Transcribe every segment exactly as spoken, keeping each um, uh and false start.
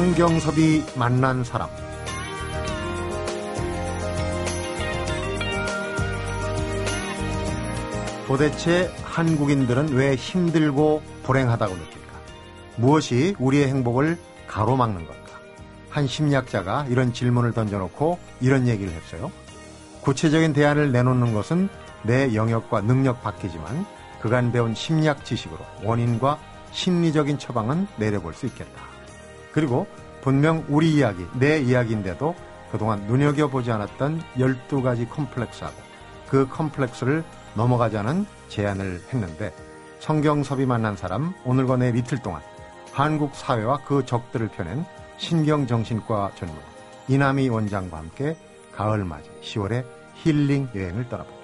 성경섭이 만난 사람. 도대체 한국인들은 왜 힘들고 불행하다고 느낄까? 무엇이 우리의 행복을 가로막는 걸까? 한 심리학자가 이런 질문을 던져놓고 이런 얘기를 했어요. 구체적인 대안을 내놓는 것은 내 영역과 능력 밖이지만 그간 배운 심리학 지식으로 원인과 심리적인 처방은 내려볼 수 있겠다. 그리고 분명 우리 이야기, 내 이야기인데도 그동안 눈여겨보지 않았던 열두 가지 컴플렉스하고 그 컴플렉스를 넘어가자는 제안을 했는데, 성경섭이 만난 사람, 오늘과 내일 이틀 동안 한국 사회와 그 적들을 펴낸 신경정신과 전문 이나미 원장과 함께 가을맞이 시월의 힐링 여행을 떠나봅니다.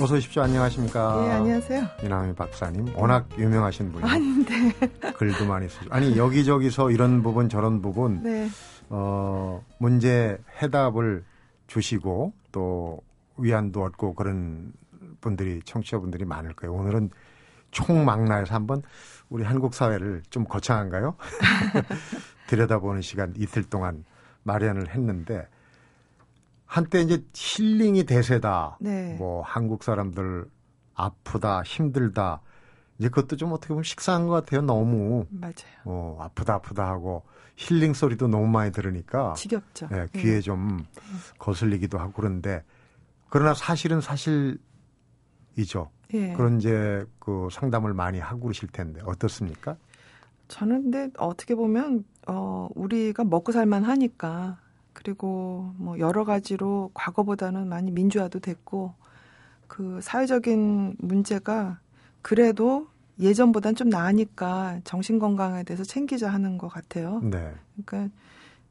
어서 오십시오. 안녕하십니까. 예, 안녕하세요. 이나미 박사님, 워낙 유명하신 분이에요. 아닌데. 글도 많이 쓰죠. 아니, 여기저기서 이런 부분 저런 부분, 네. 어, 문제 해답을 주시고 또 위안도 얻고 그런 분들이, 청취자분들이 많을 거예요. 오늘은 총망라에서 한번 우리 한국 사회를 좀 거창한가요? 들여다보는 시간 이틀 동안 마련을 했는데, 한때 이제 힐링이 대세다. 네. 뭐 한국 사람들 아프다, 힘들다. 이제 그것도 좀 어떻게 보면 식상한 것 같아요. 너무. 맞아요. 어, 아프다, 아프다 하고 힐링 소리도 너무 많이 들으니까. 지겹죠. 네, 귀에 네. 좀 거슬리기도 하고 그런데, 그러나 사실은 사실이죠. 네. 그런 이제 그 상담을 많이 하고 그러실 텐데 어떻습니까? 저는 근데 어떻게 보면 어, 우리가 먹고 살만 하니까. 그리고 뭐 여러 가지로 과거보다는 많이 민주화도 됐고, 그 사회적인 문제가 그래도 예전보단 좀 나으니까 정신 건강에 대해서 챙기자 하는 것 같아요. 네. 그러니까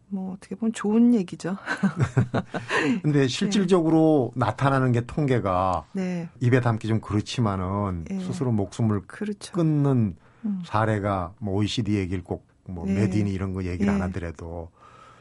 뭐 어떻게 보면 좋은 얘기죠. 근데 실질적으로 네. 나타나는 게 통계가 네. 입에 담기 좀 그렇지만은 네. 스스로 목숨을 그렇죠. 끊는 음. 사례가 뭐 오이시디 얘기를 꼭 뭐 네. 메디니 이런 거 얘기를 네. 안 하더라도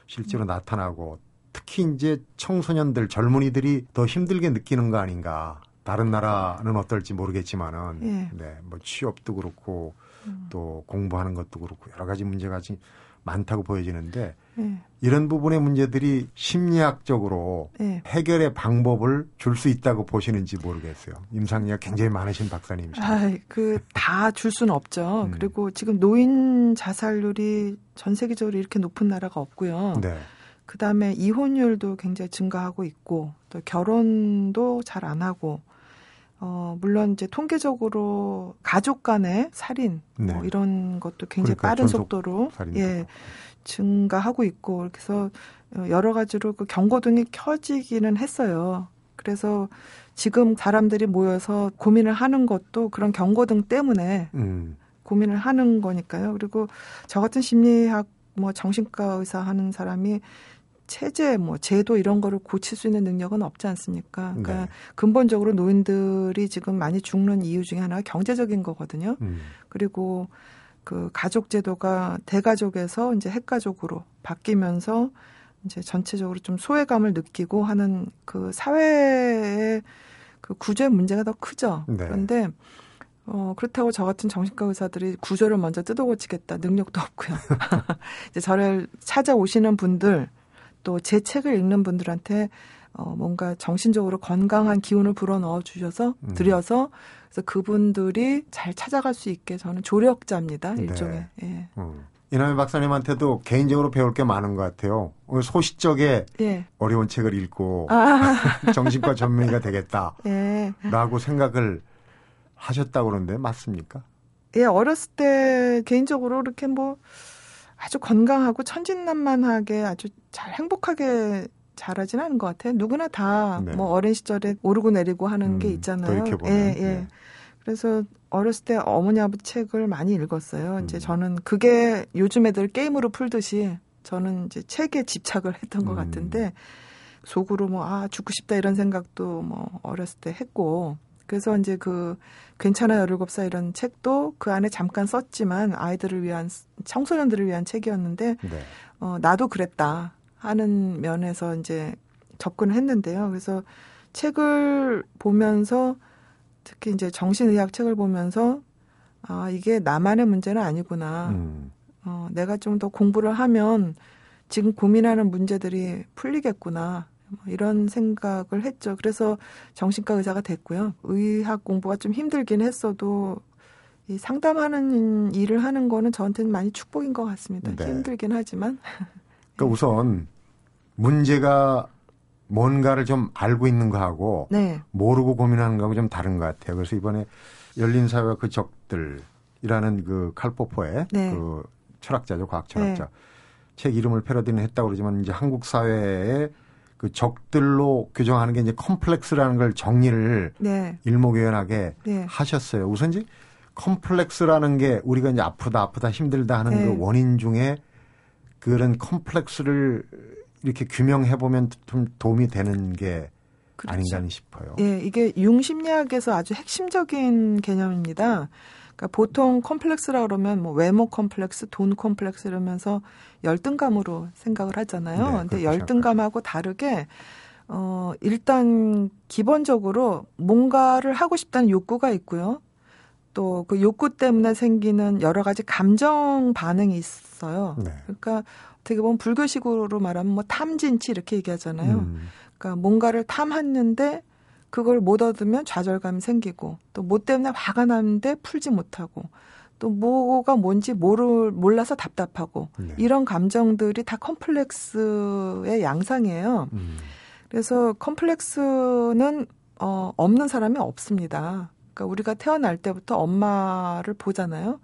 실제로 음. 나타나고, 특히 이제 청소년들, 젊은이들이 더 힘들게 느끼는 거 아닌가. 다른 나라는 어떨지 모르겠지만은, 예. 네, 뭐 취업도 그렇고 음. 또 공부하는 것도 그렇고 여러 가지 문제가 지금 많다고 보여지는데 예. 이런 부분의 문제들이 심리학적으로 예. 해결의 방법을 줄 수 있다고 보시는지 모르겠어요. 임상의학 굉장히 많으신 박사님이시죠. 아, 그 다 줄 수는 없죠. 음. 그리고 지금 노인 자살률이 전 세계적으로 이렇게 높은 나라가 없고요. 네. 그다음에 이혼율도 굉장히 증가하고 있고, 또 결혼도 잘 안 하고, 어, 물론 이제 통계적으로 가족 간의 살인 네. 뭐 이런 것도 굉장히 그러니까 빠른 속도로 예, 증가하고 있고, 그래서 여러 가지로 그 경고등이 켜지기는 했어요. 그래서 지금 사람들이 모여서 고민을 하는 것도 그런 경고등 때문에 음. 고민을 하는 거니까요. 그리고 저 같은 심리학 뭐 정신과 의사 하는 사람이 체제, 뭐 제도 이런 거를 고칠 수 있는 능력은 없지 않습니까? 그러니까 네. 근본적으로 노인들이 지금 많이 죽는 이유 중에 하나가 경제적인 거거든요. 음. 그리고 그 가족 제도가 대가족에서 이제 핵가족으로 바뀌면서 이제 전체적으로 좀 소외감을 느끼고 하는 그 사회의 그 구조의 문제가 더 크죠. 네. 그런데 어, 그렇다고 저 같은 정신과 의사들이 구조를 먼저 뜯어고치겠다, 능력도 없고요. 이제 저를 찾아오시는 분들, 또 제 책을 읽는 분들한테 어, 뭔가 정신적으로 건강한 기운을 불어넣어 주셔서 드려서 음. 그래서 그분들이 잘 찾아갈 수 있게 저는 조력자입니다. 일종의. 네. 예. 음. 이나미 박사님한테도 개인적으로 배울 게 많은 것 같아요. 소시적에 예. 어려운 책을 읽고 아. 정신과 전문의가 되겠다라고 예. 생각을 하셨다고 그러는데 맞습니까? 예, 어렸을 때 개인적으로 이렇게 뭐 아주 건강하고 천진난만하게 아주 잘 행복하게 자라진 않은 것 같아요. 누구나 다 네. 뭐 어린 시절에 오르고 내리고 하는 음, 게 있잖아요. 돌이켜보면. 예, 예. 네. 그래서 어렸을 때 어머니 아버지 책을 많이 읽었어요. 음. 이제 저는 그게 요즘 애들 게임으로 풀듯이 저는 이제 책에 집착을 했던 것 음. 같은데, 속으로 뭐 아 죽고 싶다 이런 생각도 뭐 어렸을 때 했고, 그래서 이제 그 괜찮아 열일곱 살 이런 책도 그 안에 잠깐 썼지만 아이들을 위한, 청소년들을 위한 책이었는데 네. 어, 나도 그랬다 하는 면에서 이제 접근을 했는데요. 그래서 책을 보면서 특히 이제 정신의학 책을 보면서 아, 이게 나만의 문제는 아니구나. 음. 어, 내가 좀 더 공부를 하면 지금 고민하는 문제들이 풀리겠구나. 뭐 이런 생각을 했죠. 그래서 정신과 의사가 됐고요. 의학 공부가 좀 힘들긴 했어도 이 상담하는 일을 하는 거는 저한테는 많이 축복인 것 같습니다. 네. 힘들긴 하지만. 그러니까 우선 문제가 뭔가를 좀 알고 있는 거하고 네. 모르고 고민하는 거하고 좀 다른 것 같아요. 그래서 이번에 열린사회와 그 적들이라는 그 칼포포의 네. 그 철학자죠. 과학 철학자. 네. 책 이름을 패러디는 했다고 그러지만 이제 한국 사회의 그 적들로 규정하는 게 이제 컴플렉스라는 걸 정리를 네. 일목요연하게 네. 하셨어요. 우선 이제 컴플렉스라는 게 우리가 이제 아프다 아프다 힘들다 하는 네. 그 원인 중에 그런 컴플렉스를 이렇게 규명해 보면 좀 도움이 되는 게 그렇죠. 아닌가 싶어요. 예, 이게 융 심리학에서 아주 핵심적인 개념입니다. 그러니까 보통 컴플렉스라 그러면 뭐 외모 컴플렉스, 돈 컴플렉스 이러면서 열등감으로 생각을 하잖아요. 네, 근데 열등감하고 다르게 어, 일단 기본적으로 뭔가를 하고 싶다는 욕구가 있고요. 또 그 욕구 때문에 생기는 여러 가지 감정 반응이 있어요. 네. 그러니까 어떻게 보면 불교식으로 말하면 뭐 탐진치 이렇게 얘기하잖아요. 음. 그러니까 뭔가를 탐했는데 그걸 못 얻으면 좌절감이 생기고 또 뭐 때문에 화가 나는데 풀지 못하고 또 뭐가 뭔지 모를, 몰라서 답답하고 네. 이런 감정들이 다 컴플렉스의 양상이에요. 음. 그래서 컴플렉스는 어, 없는 사람이 없습니다. 그러니까 우리가 태어날 때부터 엄마를 보잖아요.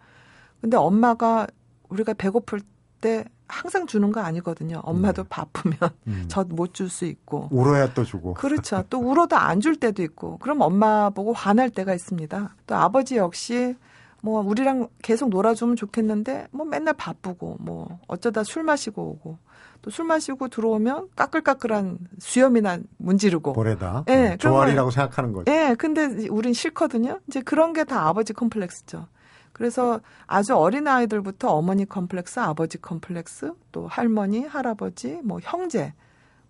근데 엄마가 우리가 배고플 때 항상 주는 거 아니거든요. 엄마도 네. 바쁘면 음. 젖 못 줄 수 있고. 울어야 또 주고. 그렇죠. 또 울어도 안 줄 때도 있고. 그럼 엄마 보고 화날 때가 있습니다. 또 아버지 역시 뭐 우리랑 계속 놀아주면 좋겠는데 뭐 맨날 바쁘고 뭐 어쩌다 술 마시고 오고. 또 술 마시고 들어오면 까끌까끌한 수염이나 문지르고. 보레다. 예. 네, 조알이라고 생각하는 거죠. 예. 네, 근데 우린 싫거든요. 이제 그런 게 다 아버지 컴플렉스죠. 그래서 아주 어린 아이들부터 어머니 컴플렉스, 아버지 컴플렉스, 또 할머니, 할아버지, 뭐 형제,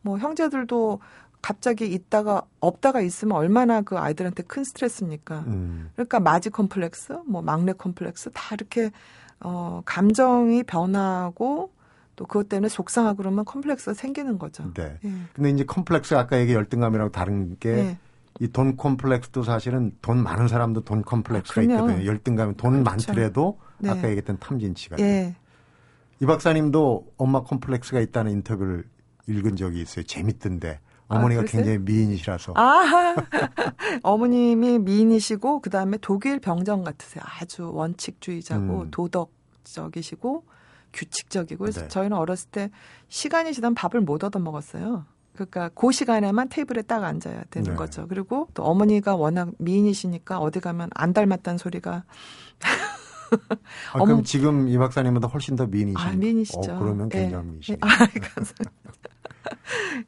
뭐 형제들도 갑자기 있다가 없다가 있으면 얼마나 그 아이들한테 큰 스트레스입니까? 음. 그러니까 마지 컴플렉스, 뭐 막내 컴플렉스 다 이렇게 어, 감정이 변하고 또 그것 때문에 속상하고 그러면 컴플렉스가 생기는 거죠. 네. 예. 근데 이제 컴플렉스 아까 얘기 열등감이라고 다른 게. 예. 이 돈 콤플렉스도 사실은 돈 많은 사람도 돈 콤플렉스가 아, 있거든요. 열등감이 돈 그렇죠. 많더라도 네. 아까 얘기했던 탐진치가. 예. 이 박사님도 엄마 콤플렉스가 있다는 인터뷰를 읽은 적이 있어요. 재밌던데. 어머니가 아, 굉장히 미인이시라서. 아, 어머님이 미인이시고 그다음에 독일 병정 같으세요. 아주 원칙주의자고 음. 도덕적이시고 규칙적이고 그래서 네. 저희는 어렸을 때 시간이 지나면 밥을 못 얻어 먹었어요. 그러니까 그 시간에만 테이블에 딱 앉아야 되는 네. 거죠. 그리고 또 어머니가 워낙 미인이시니까 어디 가면 안 닮았다는 소리가. 아, 그럼 어머... 지금 이 박사님보다 훨씬 더 미인이시죠. 아, 미인이시죠. 어, 그러면 굉장히 네. 미인이시죠. 아, 감사합니다.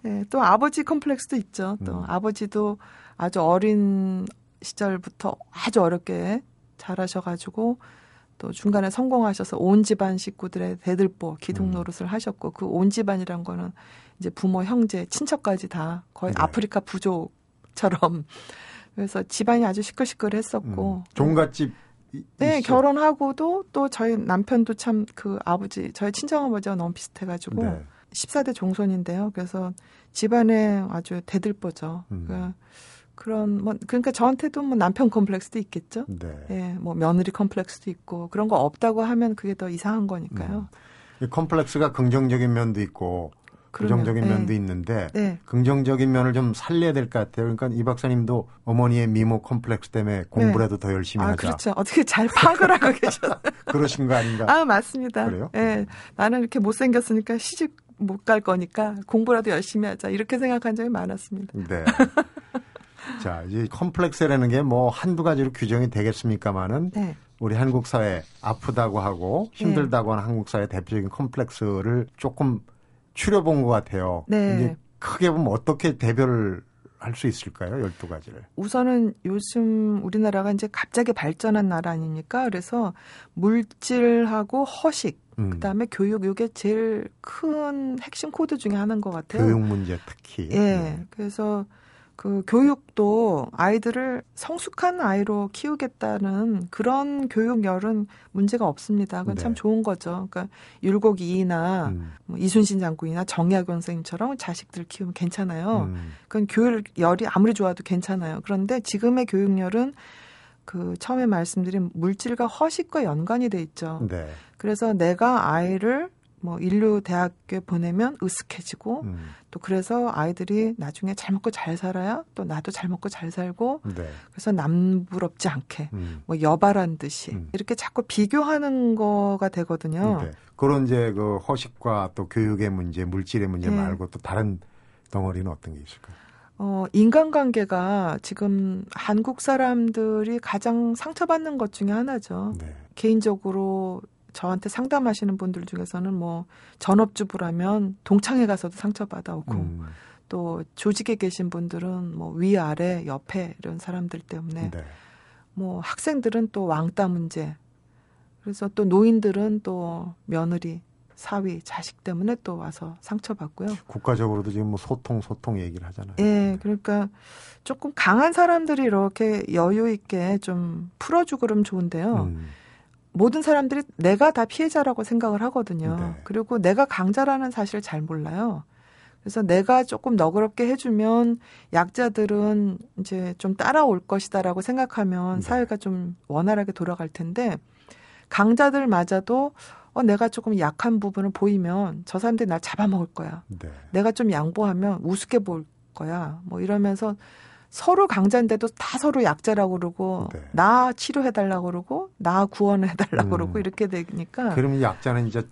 네, 또 아버지 컴플렉스도 있죠. 또 음. 아버지도 아주 어린 시절부터 아주 어렵게 자라셔가지고 또 중간에 성공하셔서 온 집안 식구들의 대들보, 기둥 노릇을 음. 하셨고 그 온 집안이란 거는 이제 부모, 형제, 친척까지 다 거의 네. 아프리카 부족처럼 그래서 집안이 아주 시끌시끌했었고. 음. 종갓집. 네, 있어. 결혼하고도 또 저희 남편도 참 그 아버지, 저희 친정아버지와 너무 비슷해가지고 네. 십사 대 종손인데요. 그래서 집안에 아주 대들보죠. 음. 그러니까 그런 뭐 그러니까 저한테도 뭐 남편 컴플렉스도 있겠죠. 네. 예, 뭐 며느리 컴플렉스도 있고 그런 거 없다고 하면 그게 더 이상한 거니까요. 음. 이 컴플렉스가 긍정적인 면도 있고 그러면, 부정적인 예. 면도 있는데 예. 긍정적인 면을 좀 살려야 될 것 같아요. 그러니까 이 박사님도 어머니의 미모 컴플렉스 때문에 공부라도 예. 더 열심히 아, 하자. 그렇죠. 어떻게 잘 파악을 하고 계셨어요. 그러신 거 아닌가? 아 맞습니다. 그래요? 예, 나는 이렇게 못생겼으니까 시집 못 갈 거니까 공부라도 열심히 하자 이렇게 생각한 적이 많았습니다. 네. 자, 이제 컴플렉스라는 게 뭐 한두 가지로 규정이 되겠습니까만은 네. 우리 한국 사회 아프다고 하고 힘들다고 네. 하는 한국 사회 대표적인 컴플렉스를 조금 추려본 것 같아요. 네. 이제 크게 보면 어떻게 대별을 할 수 있을까요? 열두 가지를. 우선은 요즘 우리나라가 이제 갑자기 발전한 나라 아닙니까? 그래서 물질하고 허식, 음. 그다음에 교육, 이게 제일 큰 핵심 코드 중에 하나인 것 같아요. 교육 문제 특히. 예. 네. 그래서 그 교육도 아이들을 성숙한 아이로 키우겠다는 그런 교육열은 문제가 없습니다. 그건 네. 참 좋은 거죠. 그러니까 율곡이이나 음. 뭐 이순신 장군이나 정약용 선생님처럼 자식들 키우면 괜찮아요. 음. 그건 교육열이 아무리 좋아도 괜찮아요. 그런데 지금의 교육열은 그 처음에 말씀드린 물질과 허식과 연관이 돼 있죠. 네. 그래서 내가 아이를 뭐 인류 대학교에 보내면 으쓱해지고 음. 또 그래서 아이들이 나중에 잘 먹고 잘 살아야 또 나도 잘 먹고 잘 살고 네. 그래서 남부럽지 않게 음. 뭐 여발한 듯이 음. 이렇게 자꾸 비교하는 거가 되거든요. 네. 그런 이제 그 허식과 또 교육의 문제, 물질의 문제 네. 말고 또 다른 덩어리는 어떤 게 있을까요? 어, 인간관계가 지금 한국 사람들이 가장 상처받는 것 중에 하나죠. 네. 개인적으로 저한테 상담하시는 분들 중에서는 뭐 전업주부라면 동창회 가서도 상처받아오고 음. 또 조직에 계신 분들은 뭐 위아래 옆에 이런 사람들 때문에 네. 뭐 학생들은 또 왕따 문제 그래서 또 노인들은 또 며느리 사위 자식 때문에 또 와서 상처받고요. 국가적으로도 지금 뭐 소통 소통 얘기를 하잖아요. 예, 네, 그러니까 조금 강한 사람들이 이렇게 여유 있게 좀 풀어주고 그러면 좋은데요. 음. 모든 사람들이 내가 다 피해자라고 생각을 하거든요. 네. 그리고 내가 강자라는 사실을 잘 몰라요. 그래서 내가 조금 너그럽게 해주면 약자들은 이제 좀 따라올 것이다라고 생각하면 네. 사회가 좀 원활하게 돌아갈 텐데 강자들마저도 어, 내가 조금 약한 부분을 보이면 저 사람들이 날 잡아먹을 거야. 네. 내가 좀 양보하면 우습게 보일 거야. 뭐 이러면서 서로 강자인데도 다 서로 약자라고 그러고 네. 나 치료해달라고 그러고 나 구원해달라고 음. 그러고 이렇게 되니까 그러면 약자는 이제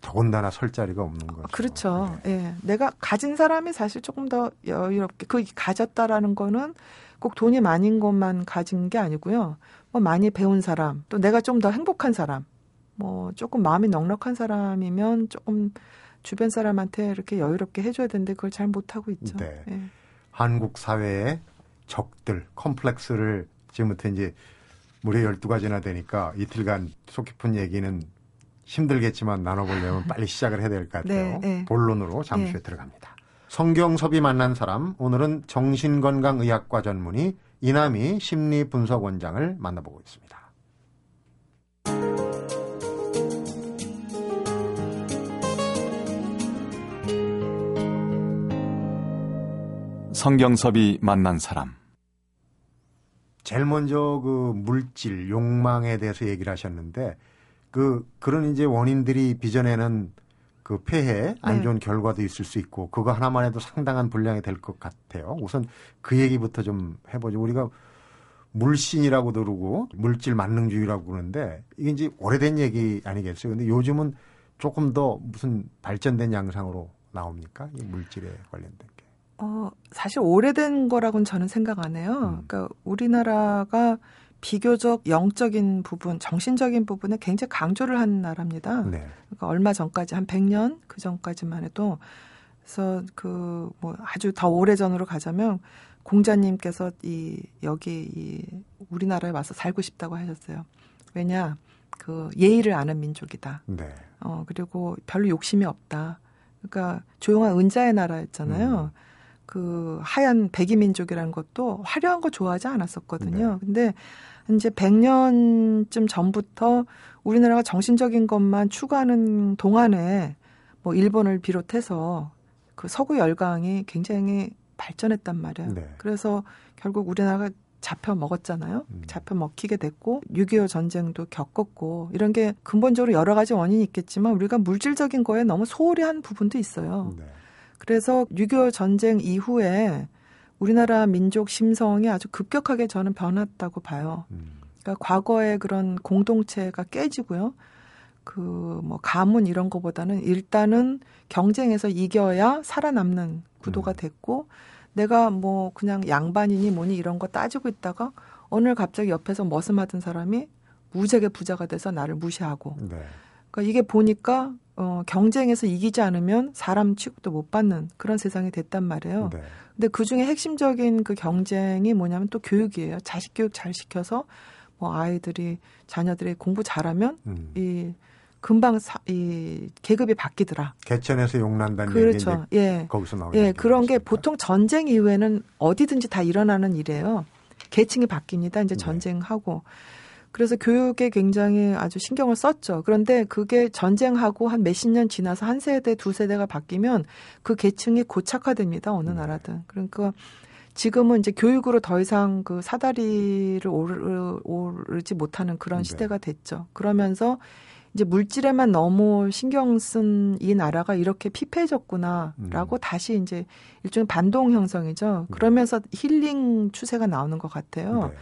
더군다나 설 자리가 없는 거죠. 그렇죠. 네. 예. 내가 가진 사람이 사실 조금 더 여유롭게 그 가졌다라는 거는 꼭 돈이 많은 것만 가진 게 아니고요. 뭐 많이 배운 사람 또 내가 좀 더 행복한 사람 뭐 조금 마음이 넉넉한 사람이면 조금 주변 사람한테 이렇게 여유롭게 해줘야 되는데 그걸 잘 못하고 있죠. 네. 예. 한국 사회의 적들, 컴플렉스를 지금부터 이제 무려 열두 가지나 되니까 이틀간 속 깊은 얘기는 힘들겠지만 나눠보려면 빨리 시작을 해야 될 것 같아요. 네, 네. 본론으로 잠시 후에 네. 들어갑니다. 성경섭이 만난 사람, 오늘은 정신건강의학과 전문의 이나미 심리분석원장을 만나보고 있습니다. 성경섭이 만난 사람. 제일 먼저 그 물질, 욕망에 대해서 얘기를 하셨는데 그 그런 이제 원인들이 빚어내는 그 폐해, 안 좋은 네. 결과도 있을 수 있고 그거 하나만 해도 상당한 분량이 될 것 같아요. 우선 그 얘기부터 좀 해보죠. 우리가 물신이라고도 그러고 물질 만능주의라고 그러는데 이게 이제 오래된 얘기 아니겠어요? 근데 요즘은 조금 더 무슨 발전된 양상으로 나옵니까? 이 물질에 관련된. 어, 사실 오래된 거라고는 저는 생각 안 해요. 그러니까 우리나라가 비교적 영적인 부분, 정신적인 부분에 굉장히 강조를 한 나라입니다. 네. 그러니까 얼마 전까지 한 백 년 그 전까지만 해도 그래서 그 뭐 아주 더 오래 전으로 가자면 공자님께서 이 여기 이 우리나라에 와서 살고 싶다고 하셨어요. 왜냐 그 예의를 아는 민족이다. 네. 어 그리고 별로 욕심이 없다. 그러니까 조용한 은자의 나라였잖아요. 음. 그 하얀 백이민족이라는 것도 화려한 거 좋아하지 않았었거든요. 네. 근데 이제 백 년쯤 전부터 우리나라가 정신적인 것만 추구하는 동안에 뭐 일본을 비롯해서 그 서구 열강이 굉장히 발전했단 말이에요. 네. 그래서 결국 우리나라가 잡혀 먹었잖아요. 음. 잡혀 먹히게 됐고 육이오 전쟁도 겪었고 이런 게 근본적으로 여러 가지 원인이 있겠지만 우리가 물질적인 거에 너무 소홀히 한 부분도 있어요. 네. 그래서 육이오 전쟁 이후에 우리나라 민족 심성이 아주 급격하게 저는 변했다고 봐요. 그러니까 과거의 그런 공동체가 깨지고요. 그 뭐 가문 이런 거보다는 일단은 경쟁에서 이겨야 살아남는 구도가 됐고 내가 뭐 그냥 양반이니 뭐니 이런 거 따지고 있다가 어느 날 갑자기 옆에서 머슴하던 사람이 무지하게 부자가 돼서 나를 무시하고. 네. 그러니까 이게 보니까 어, 경쟁에서 이기지 않으면 사람 취급도 못 받는 그런 세상이 됐단 말이에요. 네. 근데 그중에 핵심적인 그 경쟁이 뭐냐면 또 교육이에요. 자식 교육 잘 시켜서 뭐 아이들이 자녀들이 공부 잘하면 음. 이 금방 사, 이 계급이 바뀌더라. 개천에서 용 난다는 그렇죠. 얘기인데 예. 거기서 나오는 예, 그런 게 보통 전쟁 이후에는 어디든지 다 일어나는 일이에요. 계층이 바뀝니다. 이제 전쟁하고. 네. 그래서 교육에 굉장히 아주 신경을 썼죠. 그런데 그게 전쟁하고 한 몇십 년 지나서 한 세대, 두 세대가 바뀌면 그 계층이 고착화됩니다. 어느 나라든. 그러니까 지금은 이제 교육으로 더 이상 그 사다리를 오르, 오르지 못하는 그런 시대가 됐죠. 그러면서 이제 물질에만 너무 신경 쓴 이 나라가 이렇게 피폐해졌구나라고 음. 다시 이제 일종의 반동 형성이죠. 그러면서 힐링 추세가 나오는 것 같아요. 네.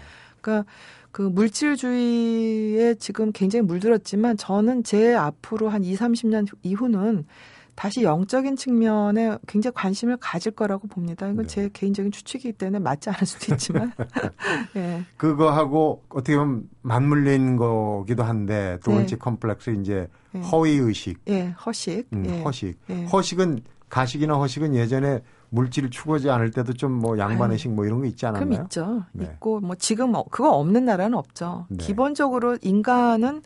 그러니까 그 물질주의에 지금 굉장히 물들었지만 저는 제 앞으로 한 이삼십 년 이후는 다시 영적인 측면에 굉장히 관심을 가질 거라고 봅니다. 이건 네. 제 개인적인 추측이기 때문에 맞지 않을 수도 있지만. 네. 그거하고 어떻게 보면 맞물린 거기도 한데 두 번째 네. 컴플렉스 이제 네. 허위의식. 예, 네. 허식. 음, 네. 허식. 네. 허식은 가식이나 허식은 예전에 물질을 추구하지 않을 때도 좀 뭐 양반의식 뭐 이런 거 있지 않았나요? 그럼 있죠. 네. 있고 뭐 지금 그거 없는 나라는 없죠. 네. 기본적으로 인간은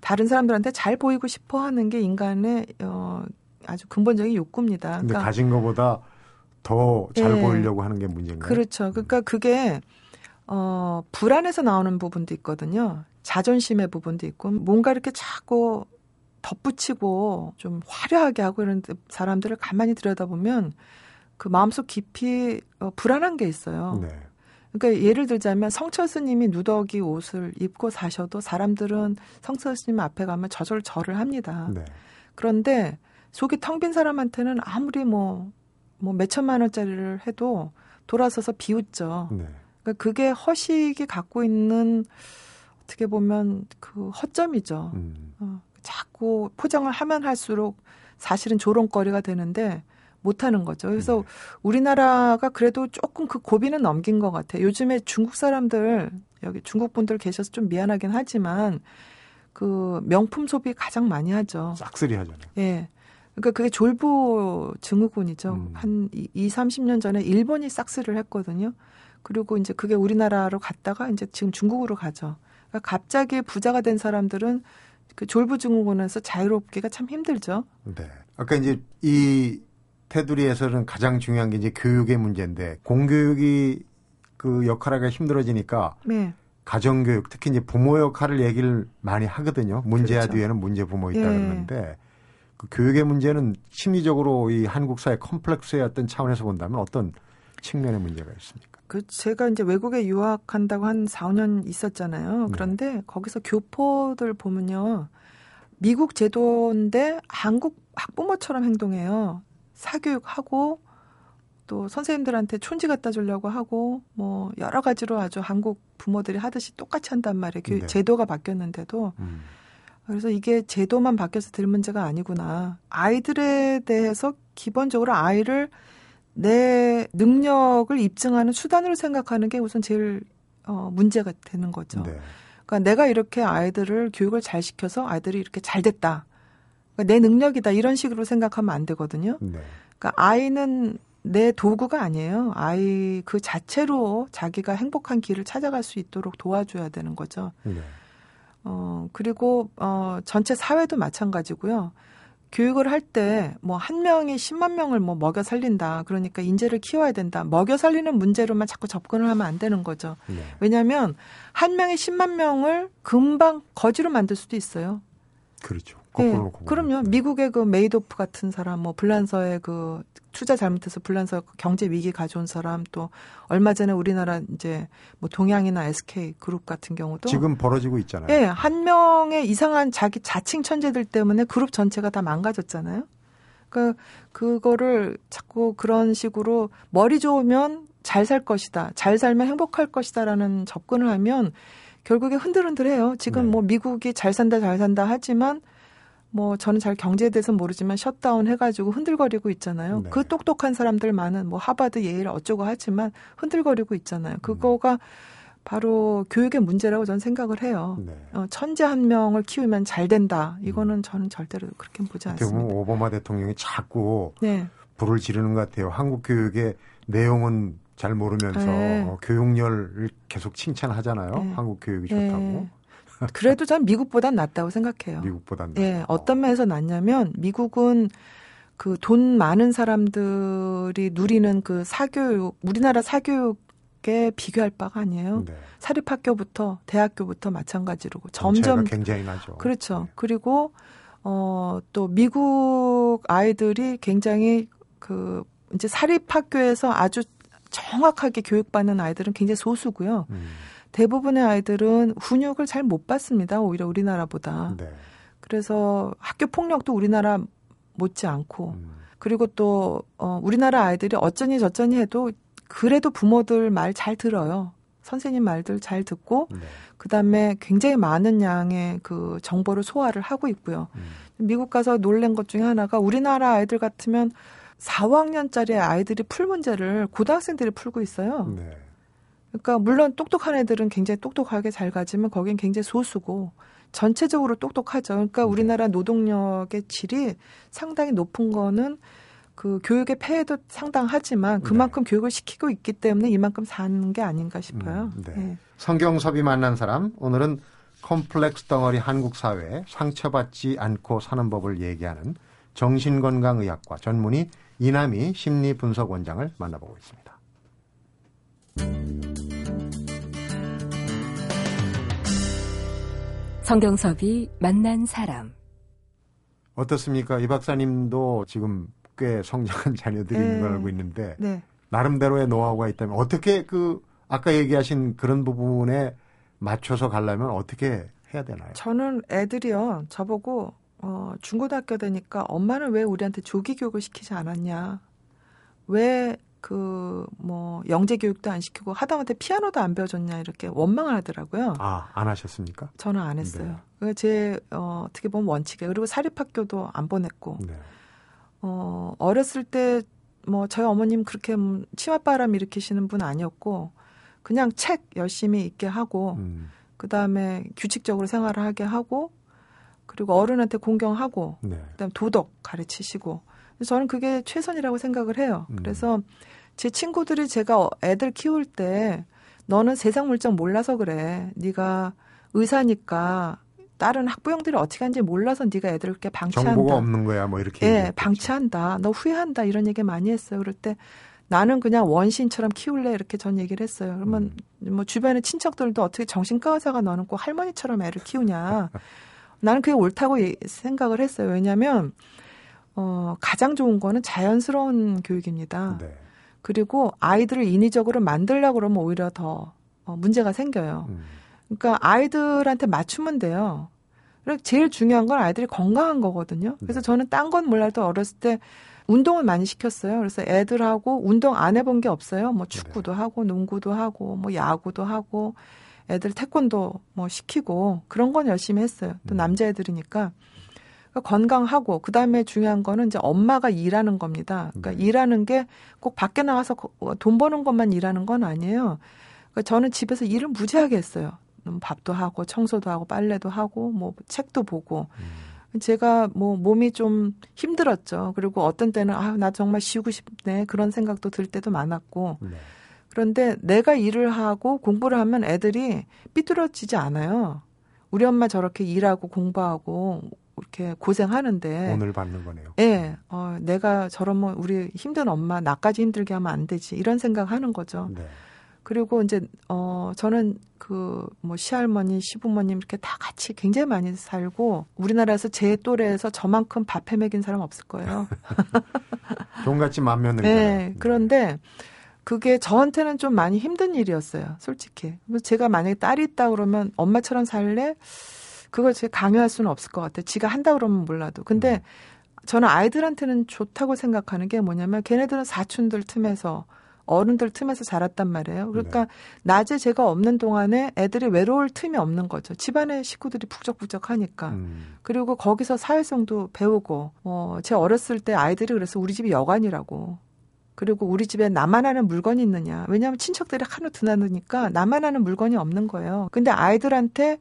다른 사람들한테 잘 보이고 싶어 하는 게 인간의 어, 아주 근본적인 욕구입니다. 그런데 그러니까, 가진 것보다 더 잘 예. 보이려고 하는 게 문제인가요? 그렇죠. 그러니까 그게 어, 불안에서 나오는 부분도 있거든요. 자존심의 부분도 있고 뭔가 이렇게 자꾸 덧붙이고 좀 화려하게 하고 이런 사람들을 가만히 들여다보면 그 마음속 깊이 어, 불안한 게 있어요. 네. 그러니까 예를 들자면 성철 스님이 누더기 옷을 입고 사셔도 사람들은 성철 스님 앞에 가면 저절 절을 합니다. 네. 그런데 속이 텅 빈 사람한테는 아무리 뭐, 뭐 몇천만 원짜리를 해도 돌아서서 비웃죠. 네. 그러니까 그게 허식이 갖고 있는 어떻게 보면 그 허점이죠. 음. 어, 자꾸 포장을 하면 할수록 사실은 조롱거리가 되는데 못하는 거죠. 그래서 네. 우리나라가 그래도 조금 그 고비는 넘긴 것 같아요. 요즘에 중국 사람들, 여기 중국 분들 계셔서 좀 미안하긴 하지만 그 명품 소비 가장 많이 하죠. 싹쓸이 하잖아요. 예. 그러니까 그게 졸부 증후군이죠. 음. 한 이삼십 년 전에 일본이 싹쓸이를 했거든요. 그리고 이제 그게 우리나라로 갔다가 이제 지금 중국으로 가죠. 그러니까 갑자기 부자가 된 사람들은 그 졸부 증후군에서 자유롭기가 참 힘들죠. 네. 아까 이제 이 테두리에서는 가장 중요한 게 이제 교육의 문제인데 공교육이 그 역할하기가 힘들어지니까 네. 가정교육 특히 이제 부모 역할을 얘기를 많이 하거든요. 문제야 그렇죠. 뒤에는 문제 부모 있다 예. 그러는데 그 교육의 문제는 심리적으로 이 한국 사회 컴플렉스의 어떤 차원에서 본다면 어떤 측면의 문제가 있습니까? 그 제가 이제 외국에 유학한다고 한 사, 오 년 있었잖아요. 그런데 네. 거기서 교포들 보면요. 미국 제도인데 한국 학부모처럼 행동해요. 사교육하고 또 선생님들한테 촌지 갖다 주려고 하고 뭐 여러 가지로 아주 한국 부모들이 하듯이 똑같이 한단 말이에요. 네. 교육 제도가 바뀌었는데도. 음. 그래서 이게 제도만 바뀌어서 될 문제가 아니구나. 아이들에 대해서 기본적으로 아이를 내 능력을 입증하는 수단으로 생각하는 게 우선 제일 어, 문제가 되는 거죠. 네. 그러니까 내가 이렇게 아이들을 교육을 잘 시켜서 아이들이 이렇게 잘 됐다. 그러니까 내 능력이다. 이런 식으로 생각하면 안 되거든요. 네. 그러니까 아이는 내 도구가 아니에요. 아이 그 자체로 자기가 행복한 길을 찾아갈 수 있도록 도와줘야 되는 거죠. 네. 어, 그리고, 어, 전체 사회도 마찬가지고요. 교육을 할 때, 뭐, 한 명이 십만 명을 뭐, 먹여 살린다. 그러니까 인재를 키워야 된다. 먹여 살리는 문제로만 자꾸 접근을 하면 안 되는 거죠. 네. 왜냐면, 한 명이 십만 명을 금방 거지로 만들 수도 있어요. 그렇죠. 거꾸로, 네. 거꾸로. 그럼요. 미국의 그 메이도프 같은 사람, 뭐, 블란서의 그, 투자 잘못해서 블란서 경제 위기 가져온 사람, 또, 얼마 전에 우리나라 이제, 뭐, 동양이나 에스케이 그룹 같은 경우도. 지금 벌어지고 있잖아요. 예. 네. 한 명의 이상한 자기 자칭 천재들 때문에 그룹 전체가 다 망가졌잖아요. 그러니까, 그거를 자꾸 그런 식으로 머리 좋으면 잘 살 것이다. 잘 살면 행복할 것이다라는 접근을 하면 결국에 흔들흔들해요. 지금 네. 뭐, 미국이 잘 산다, 잘 산다 하지만 뭐 저는 잘 경제에 대해서는 모르지만 셧다운 해가지고 흔들거리고 있잖아요. 네. 그 똑똑한 사람들만은 뭐 하버드, 예일 어쩌고 하지만 흔들거리고 있잖아요. 그거가 바로 교육의 문제라고 저는 생각을 해요. 네. 어, 천재 한 명을 키우면 잘 된다. 이거는 저는 절대로 그렇게 보지 않습니다. 지금 오바마 대통령이 자꾸 네. 불을 지르는 것 같아요. 한국 교육의 내용은 잘 모르면서 네. 교육열을 계속 칭찬하잖아요. 네. 한국 교육이 네. 좋다고. 그래도 전 미국보단 낫다고 생각해요. 미국보단 낫다. 네. 어떤 면에서 낫냐면 미국은 그 돈 많은 사람들이 누리는 그 사교육, 우리나라 사교육에 비교할 바가 아니에요. 네. 사립학교부터 대학교부터 마찬가지로 점점 굉장히 나죠. 그렇죠. 네. 그리고 어, 또 미국 아이들이 굉장히 그 이제 사립학교에서 아주 정확하게 교육받는 아이들은 굉장히 소수고요. 음. 대부분의 아이들은 훈육을 잘 못 받습니다. 오히려 우리나라보다. 네. 그래서 학교 폭력도 우리나라 못지않고 음. 그리고 또 어, 우리나라 아이들이 어쩌니 저쩌니 해도 그래도 부모들 말 잘 들어요. 선생님 말들 잘 듣고 네. 그다음에 굉장히 많은 양의 그 정보를 소화를 하고 있고요. 음. 미국 가서 놀란 것 중에 하나가 우리나라 아이들 같으면 사 학년짜리 아이들이 풀 문제를 고등학생들이 풀고 있어요. 네. 그러니까 물론 똑똑한 애들은 굉장히 똑똑하게 잘 가지만 거긴 굉장히 소수고 전체적으로 똑똑하죠. 그러니까 우리나라 노동력의 질이 상당히 높은 거는 그 교육의 폐해도 상당하지만 그만큼 네. 교육을 시키고 있기 때문에 이만큼 사는 게 아닌가 싶어요. 음, 네. 네. 성경섭이 만난 사람, 오늘은 콤플렉스 덩어리 한국 사회에 상처받지 않고 사는 법을 얘기하는 정신건강의학과 전문의 이나미 심리분석원장을 만나보고 있습니다. 성경섭이 만난 사람. 어떻습니까? 이 박사님도 지금 꽤 성장한 자녀들이 네. 있는 걸 알고 있는데 네. 나름대로의 노하우가 있다면 어떻게 그 아까 얘기하신 그런 부분에 맞춰서 가려면 어떻게 해야 되나요? 저는 애들이요. 저보고 어, 중고등학교 되니까 엄마는 왜 우리한테 조기 교육을 시키지 않았냐. 왜 그 뭐 영재 교육도 안 시키고 하다못해 피아노도 안 배워줬냐 이렇게 원망을 하더라고요. 아, 안 하셨습니까? 저는 안 했어요. 네. 제 어, 어떻게 보면 원칙이에요. 그리고 사립학교도 안 보냈고 네. 어, 어렸을 때 뭐 저희 어머님 그렇게 치맛바람 일으키시는 분 아니었고 그냥 책 열심히 읽게 하고 음. 그다음에 규칙적으로 생활을 하게 하고 그리고 어른한테 공경하고 네. 그다음에 도덕 가르치시고 저는 그게 최선이라고 생각을 해요. 음. 그래서 제 친구들이 제가 애들 키울 때 너는 세상 물정 몰라서 그래. 네가 의사니까 다른 학부형들이 어떻게 하는지 몰라서 네가 애들 이렇게 방치한다. 정보가 없는 거야 뭐 이렇게. 예, 방치한다. 너 후회한다. 이런 얘기 많이 했어요. 그럴 때 나는 그냥 원시인처럼 키울래 이렇게 전 얘기를 했어요. 그러면 음. 뭐 주변의 친척들도 어떻게 정신과 의사가 너는 꼭 할머니처럼 애를 키우냐. 나는 그게 옳다고 생각을 했어요. 왜냐하면 어, 가장 좋은 거는 자연스러운 교육입니다. 네. 그리고 아이들을 인위적으로 만들려고 그러면 오히려 더 어, 문제가 생겨요. 음. 그러니까 아이들한테 맞추면 돼요. 제일 중요한 건 아이들이 건강한 거거든요. 그래서 네. 저는 딴 건 몰라도 어렸을 때 운동을 많이 시켰어요. 그래서 애들하고 운동 안 해본 게 없어요. 뭐 축구도 네. 하고 농구도 하고 뭐 야구도 하고 애들 태권도 뭐 시키고 그런 건 열심히 했어요. 또 음. 남자애들이니까. 건강하고 그다음에 중요한 거는 이제 엄마가 일하는 겁니다. 그러니까 네. 일하는 게 꼭 밖에 나가서 돈 버는 것만 일하는 건 아니에요. 그러니까 저는 집에서 일을 무지하게 했어요. 밥도 하고 청소도 하고 빨래도 하고 뭐 책도 보고 음. 제가 뭐 몸이 좀 힘들었죠. 그리고 어떤 때는 아, 나 정말 쉬고 싶네 그런 생각도 들 때도 많았고 네. 그런데 내가 일을 하고 공부를 하면 애들이 삐뚤어지지 않아요. 우리 엄마 저렇게 일하고 공부하고 이렇게 고생하는데 오늘 받는 거네요. 예, 어, 내가 저러면 우리 힘든 엄마 나까지 힘들게 하면 안 되지 이런 생각하는 거죠. 네. 그리고 이제 어, 저는 그 뭐 시할머니, 시부모님 이렇게 다 같이 굉장히 많이 살고 우리나라에서 제 또래에서 저만큼 밥 해먹인 사람 없을 거예요. 종갓집 맏며느리. 네, 그런데 그게 저한테는 좀 많이 힘든 일이었어요, 솔직히. 제가 만약에 딸이 있다 그러면 엄마처럼 살래? 그걸 제가 강요할 수는 없을 것 같아요. 지가 한다 그러면 몰라도. 근데 저는 아이들한테는 좋다고 생각하는 게 뭐냐면 걔네들은 사촌들 틈에서 어른들 틈에서 자랐단 말이에요. 그러니까 네. 낮에 제가 없는 동안에 애들이 외로울 틈이 없는 거죠. 집안의 식구들이 북적북적하니까. 음. 그리고 거기서 사회성도 배우고. 어, 제 어렸을 때 아이들이 그래서 우리 집이 여관이라고. 그리고 우리 집에 나만 아는 물건이 있느냐. 왜냐하면 친척들이 하루 드나드니까 나만 아는 물건이 없는 거예요. 근데 아이들한테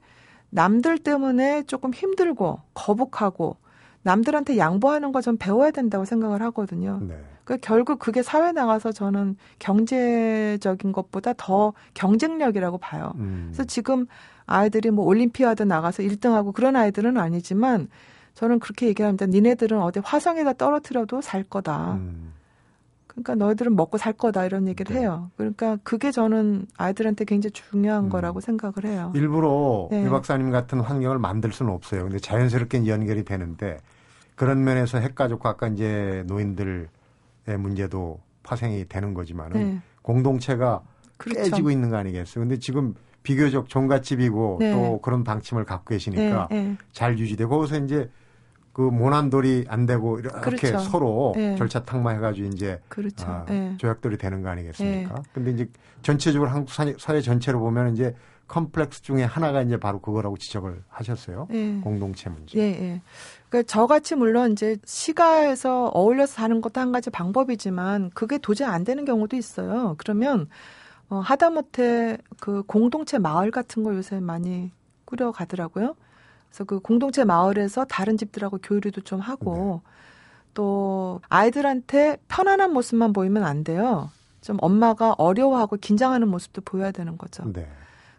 남들 때문에 조금 힘들고 거북하고 남들한테 양보하는 거 전 배워야 된다고 생각을 하거든요. 네. 그러니까 결국 그게 사회 나가서 저는 경제적인 것보다 더 경쟁력이라고 봐요. 음. 그래서 지금 아이들이 뭐 올림피아드 나가서 일 등하고 그런 아이들은 아니지만 저는 그렇게 얘기합니다. 니네들은 어디 화성에다 떨어뜨려도 살 거다. 음. 그러니까 너희들은 먹고 살 거다 이런 얘기를 네. 해요. 그러니까 그게 저는 아이들한테 굉장히 중요한 음. 거라고 생각을 해요. 일부러 네. 이 박사님 같은 환경을 만들 수는 없어요. 근데 자연스럽게 연결이 되는데 그런 면에서 핵가족과 아까 이제 노인들의 문제도 파생이 되는 거지만은 네. 공동체가 그렇죠. 깨지고 있는 거 아니겠어요. 근데 지금 비교적 종갓집이고 네. 또 그런 방침을 갖고 계시니까 네. 네. 잘 유지되고 거기서 이제 그 모난돌이 안 되고 이렇게 그렇죠. 서로 네. 절차탕마해가지고 이제 그렇죠. 아, 네. 조약돌이 되는 거 아니겠습니까? 그런데 네. 이제 전체적으로 한국 사회 전체로 보면 이제 컴플렉스 중에 하나가 이제 바로 그거라고 지적을 하셨어요. 네. 공동체 문제. 네, 네. 그러니까 저같이 물론 이제 시가에서 어울려서 사는 것도 한 가지 방법이지만 그게 도저히 안 되는 경우도 있어요. 그러면 어, 하다못해 그 공동체 마을 같은 거 요새 많이 꾸려가더라고요. 그래서 그 공동체 마을에서 다른 집들하고 교류도 좀 하고 네. 또 아이들한테 편안한 모습만 보이면 안 돼요. 좀 엄마가 어려워하고 긴장하는 모습도 보여야 되는 거죠. 네.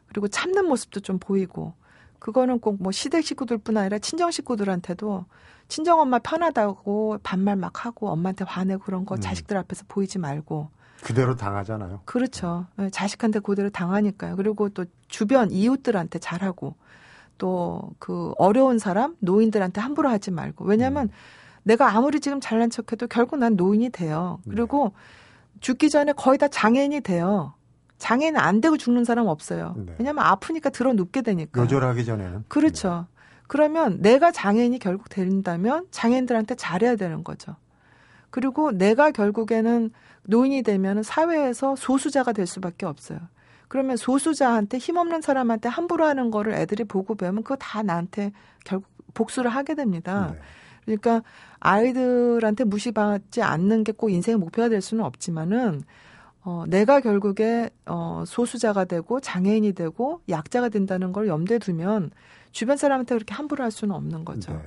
그리고 참는 모습도 좀 보이고 그거는 꼭 뭐 시댁 식구들뿐 아니라 친정 식구들한테도 친정엄마 편하다고 반말 막 하고 엄마한테 화내고 그런 거 음. 자식들 앞에서 보이지 말고. 그대로 당하잖아요. 그렇죠. 자식한테 그대로 당하니까요. 그리고 또 주변 이웃들한테 잘하고. 또 그 어려운 사람, 노인들한테 함부로 하지 말고. 왜냐하면 음. 내가 아무리 지금 잘난 척해도 결국 난 노인이 돼요. 그리고 네. 죽기 전에 거의 다 장애인이 돼요. 장애인 안 되고 죽는 사람 없어요. 네. 왜냐하면 아프니까 들어 눕게 되니까. 요절하기 전에는. 그렇죠. 네. 그러면 내가 장애인이 결국 된다면 장애인들한테 잘해야 되는 거죠. 그리고 내가 결국에는 노인이 되면 사회에서 소수자가 될 수밖에 없어요. 그러면 소수자한테 힘없는 사람한테 함부로 하는 거를 애들이 보고 배우면 그거 다 나한테 결국 복수를 하게 됩니다. 네. 그러니까 아이들한테 무시받지 않는 게 꼭 인생의 목표가 될 수는 없지만은 어, 내가 결국에 어, 소수자가 되고 장애인이 되고 약자가 된다는 걸 염두에 두면 주변 사람한테 그렇게 함부로 할 수는 없는 거죠. 네.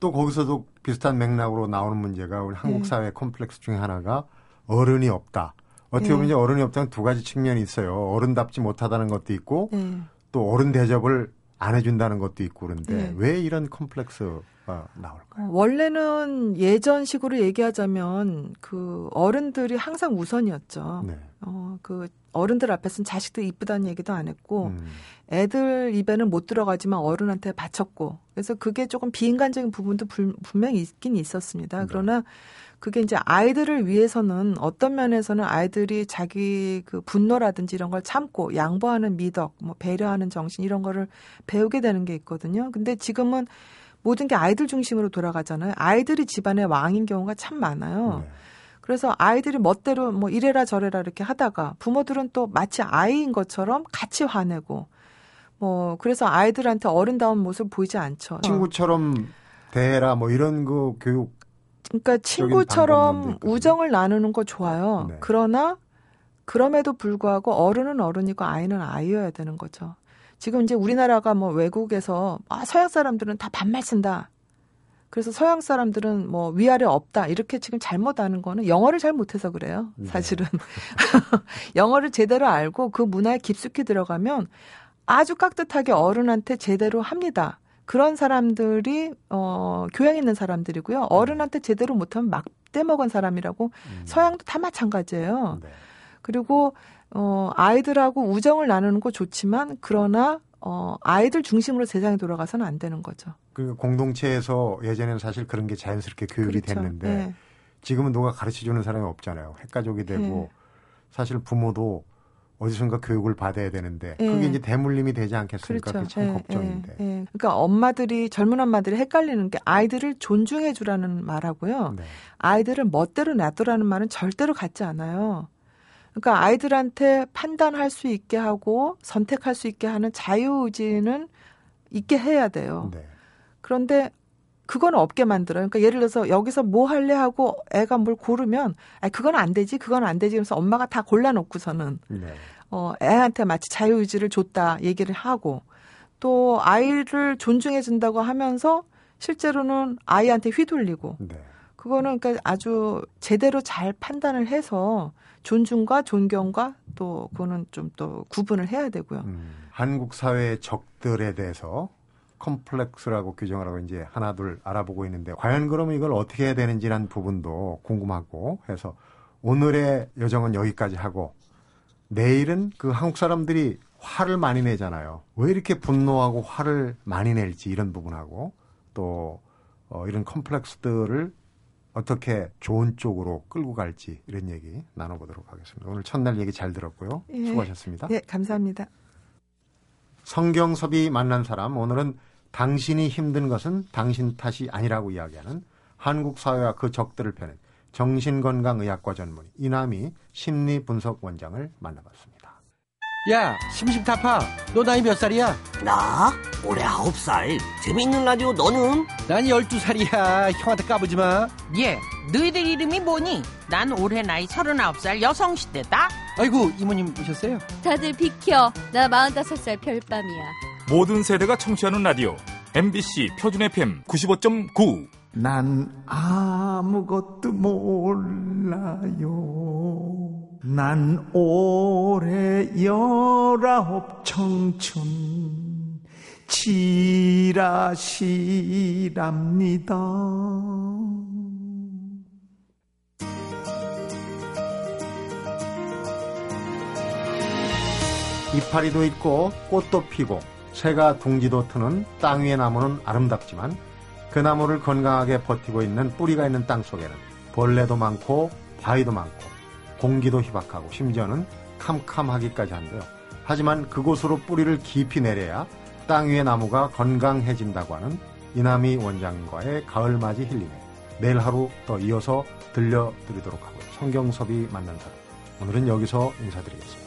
또 거기서도 비슷한 맥락으로 나오는 문제가 우리 한국 네. 사회 콤플렉스 중에 하나가 어른이 없다. 어떻게 보면 이제 어른이 없다는 두 가지 측면이 있어요. 어른답지 못하다는 것도 있고 네. 또 어른 대접을 안 해준다는 것도 있고 그런데 네. 왜 이런 컴플렉스가 나올까요? 원래는 예전식으로 얘기하자면 그 어른들이 항상 우선이었죠. 네. 어, 그 어른들 앞에서는 자식들 이쁘다는 얘기도 안 했고 음. 애들 입에는 못 들어가지만 어른한테 바쳤고 그래서 그게 조금 비인간적인 부분도 불, 분명히 있긴 있었습니다. 네. 그러나 그게 이제 아이들을 위해서는 어떤 면에서는 아이들이 자기 그 분노라든지 이런 걸 참고 양보하는 미덕, 뭐 배려하는 정신 이런 거를 배우게 되는 게 있거든요. 근데 지금은 모든 게 아이들 중심으로 돌아가잖아요. 아이들이 집안의 왕인 경우가 참 많아요. 네. 그래서 아이들이 멋대로 뭐 이래라 저래라 이렇게 하다가 부모들은 또 마치 아이인 것처럼 같이 화내고 뭐 그래서 아이들한테 어른다운 모습 보이지 않죠. 친구처럼 대해라 뭐 이런 거 교육. 그러니까 친구처럼 우정을 나누는 거 좋아요. 네. 그러나 그럼에도 불구하고 어른은 어른이고 아이는 아이여야 되는 거죠. 지금 이제 우리나라가 뭐 외국에서 아, 서양 사람들은 다 반말 쓴다. 그래서 서양 사람들은 뭐 위아래 없다. 이렇게 지금 잘못 아는 거는 영어를 잘 못해서 그래요. 사실은. 네. 영어를 제대로 알고 그 문화에 깊숙이 들어가면 아주 깍듯하게 어른한테 제대로 합니다. 그런 사람들이 어, 교양 있는 사람들이고요. 어른한테 제대로 못하면 막대먹은 사람이라고 음. 서양도 다 마찬가지예요. 네. 그리고 어, 아이들하고 우정을 나누는 거 좋지만 그러나 어, 아이들 중심으로 세상에 돌아가서는 안 되는 거죠. 그 공동체에서 예전에는 사실 그런 게 자연스럽게 교육이 그렇죠. 됐는데 네. 지금은 누가 가르쳐주는 사람이 없잖아요. 핵가족이 되고 네. 사실 부모도 어디선가 교육을 받아야 되는데 예. 그게 이제 대물림이 되지 않겠습니까? 그렇죠. 그게 참 예, 걱정인데. 예, 예. 그러니까 엄마들이 젊은 엄마들이 헷갈리는 게 아이들을 존중해 주라는 말하고요. 네. 아이들을 멋대로 놔두라는 말은 절대로 같지 않아요. 그러니까 아이들한테 판단할 수 있게 하고 선택할 수 있게 하는 자유의지는 있게 해야 돼요. 네. 그런데 그건 없게 만들어요. 그러니까 예를 들어서 여기서 뭐 할래 하고 애가 뭘 고르면 아 그건 안 되지, 그건 안 되지 그래서 엄마가 다 골라놓고서는 네. 어, 애한테 마치 자유의지를 줬다 얘기를 하고 또 아이를 존중해준다고 하면서 실제로는 아이한테 휘둘리고 네. 그거는 그러니까 아주 제대로 잘 판단을 해서 존중과 존경과 또 그거는 좀 또 구분을 해야 되고요. 음, 한국 사회의 적들에 대해서 컴플렉스라고 규정하라고 이제 하나둘 알아보고 있는데 과연 그러면 이걸 어떻게 해야 되는지라는 부분도 궁금하고 해서 오늘의 여정은 여기까지 하고 내일은 그 한국 사람들이 화를 많이 내잖아요. 왜 이렇게 분노하고 화를 많이 낼지 이런 부분하고 또 어, 이런 컴플렉스들을 어떻게 좋은 쪽으로 끌고 갈지 이런 얘기 나눠보도록 하겠습니다. 오늘 첫날 얘기 잘 들었고요. 예. 수고하셨습니다. 예, 감사합니다. 성경섭이 만난 사람 오늘은 당신이 힘든 것은 당신 탓이 아니라고 이야기하는 한국 사회와 그 적들을 펴낸 정신건강의학과 전문의 이나미 심리분석원장을 만나봤습니다. 야 심심타파 너 나이 몇 살이야? 나? 올해 아홉 살. 재밌는 라디오 너는? 난 열두 살이야. 형한테 까부지마. 예 너희들 이름이 뭐니? 난 올해 나이 서른아홉 살 여성시대다. 아이고 이모님 오셨어요? 다들 비켜. 나 마흔다섯 살 별밤이야. 모든 세대가 청취하는 라디오 엠비씨 표준 에프엠 구십오 점 구. 난 아무것도 몰라요. 난 올해 열아홉 청춘 지라시랍니다. 이파리도 있고 꽃도 피고 새가 둥지도 트는 땅 위의 나무는 아름답지만 그 나무를 건강하게 버티고 있는 뿌리가 있는 땅 속에는 벌레도 많고 바위도 많고 공기도 희박하고 심지어는 캄캄하기까지 한데요. 하지만 그곳으로 뿌리를 깊이 내려야 땅 위의 나무가 건강해진다고 하는 이나미 원장과의 가을맞이 힐링을 내일 하루 더 이어서 들려드리도록 하고요. 성경섭이 만난 사람 오늘은 여기서 인사드리겠습니다.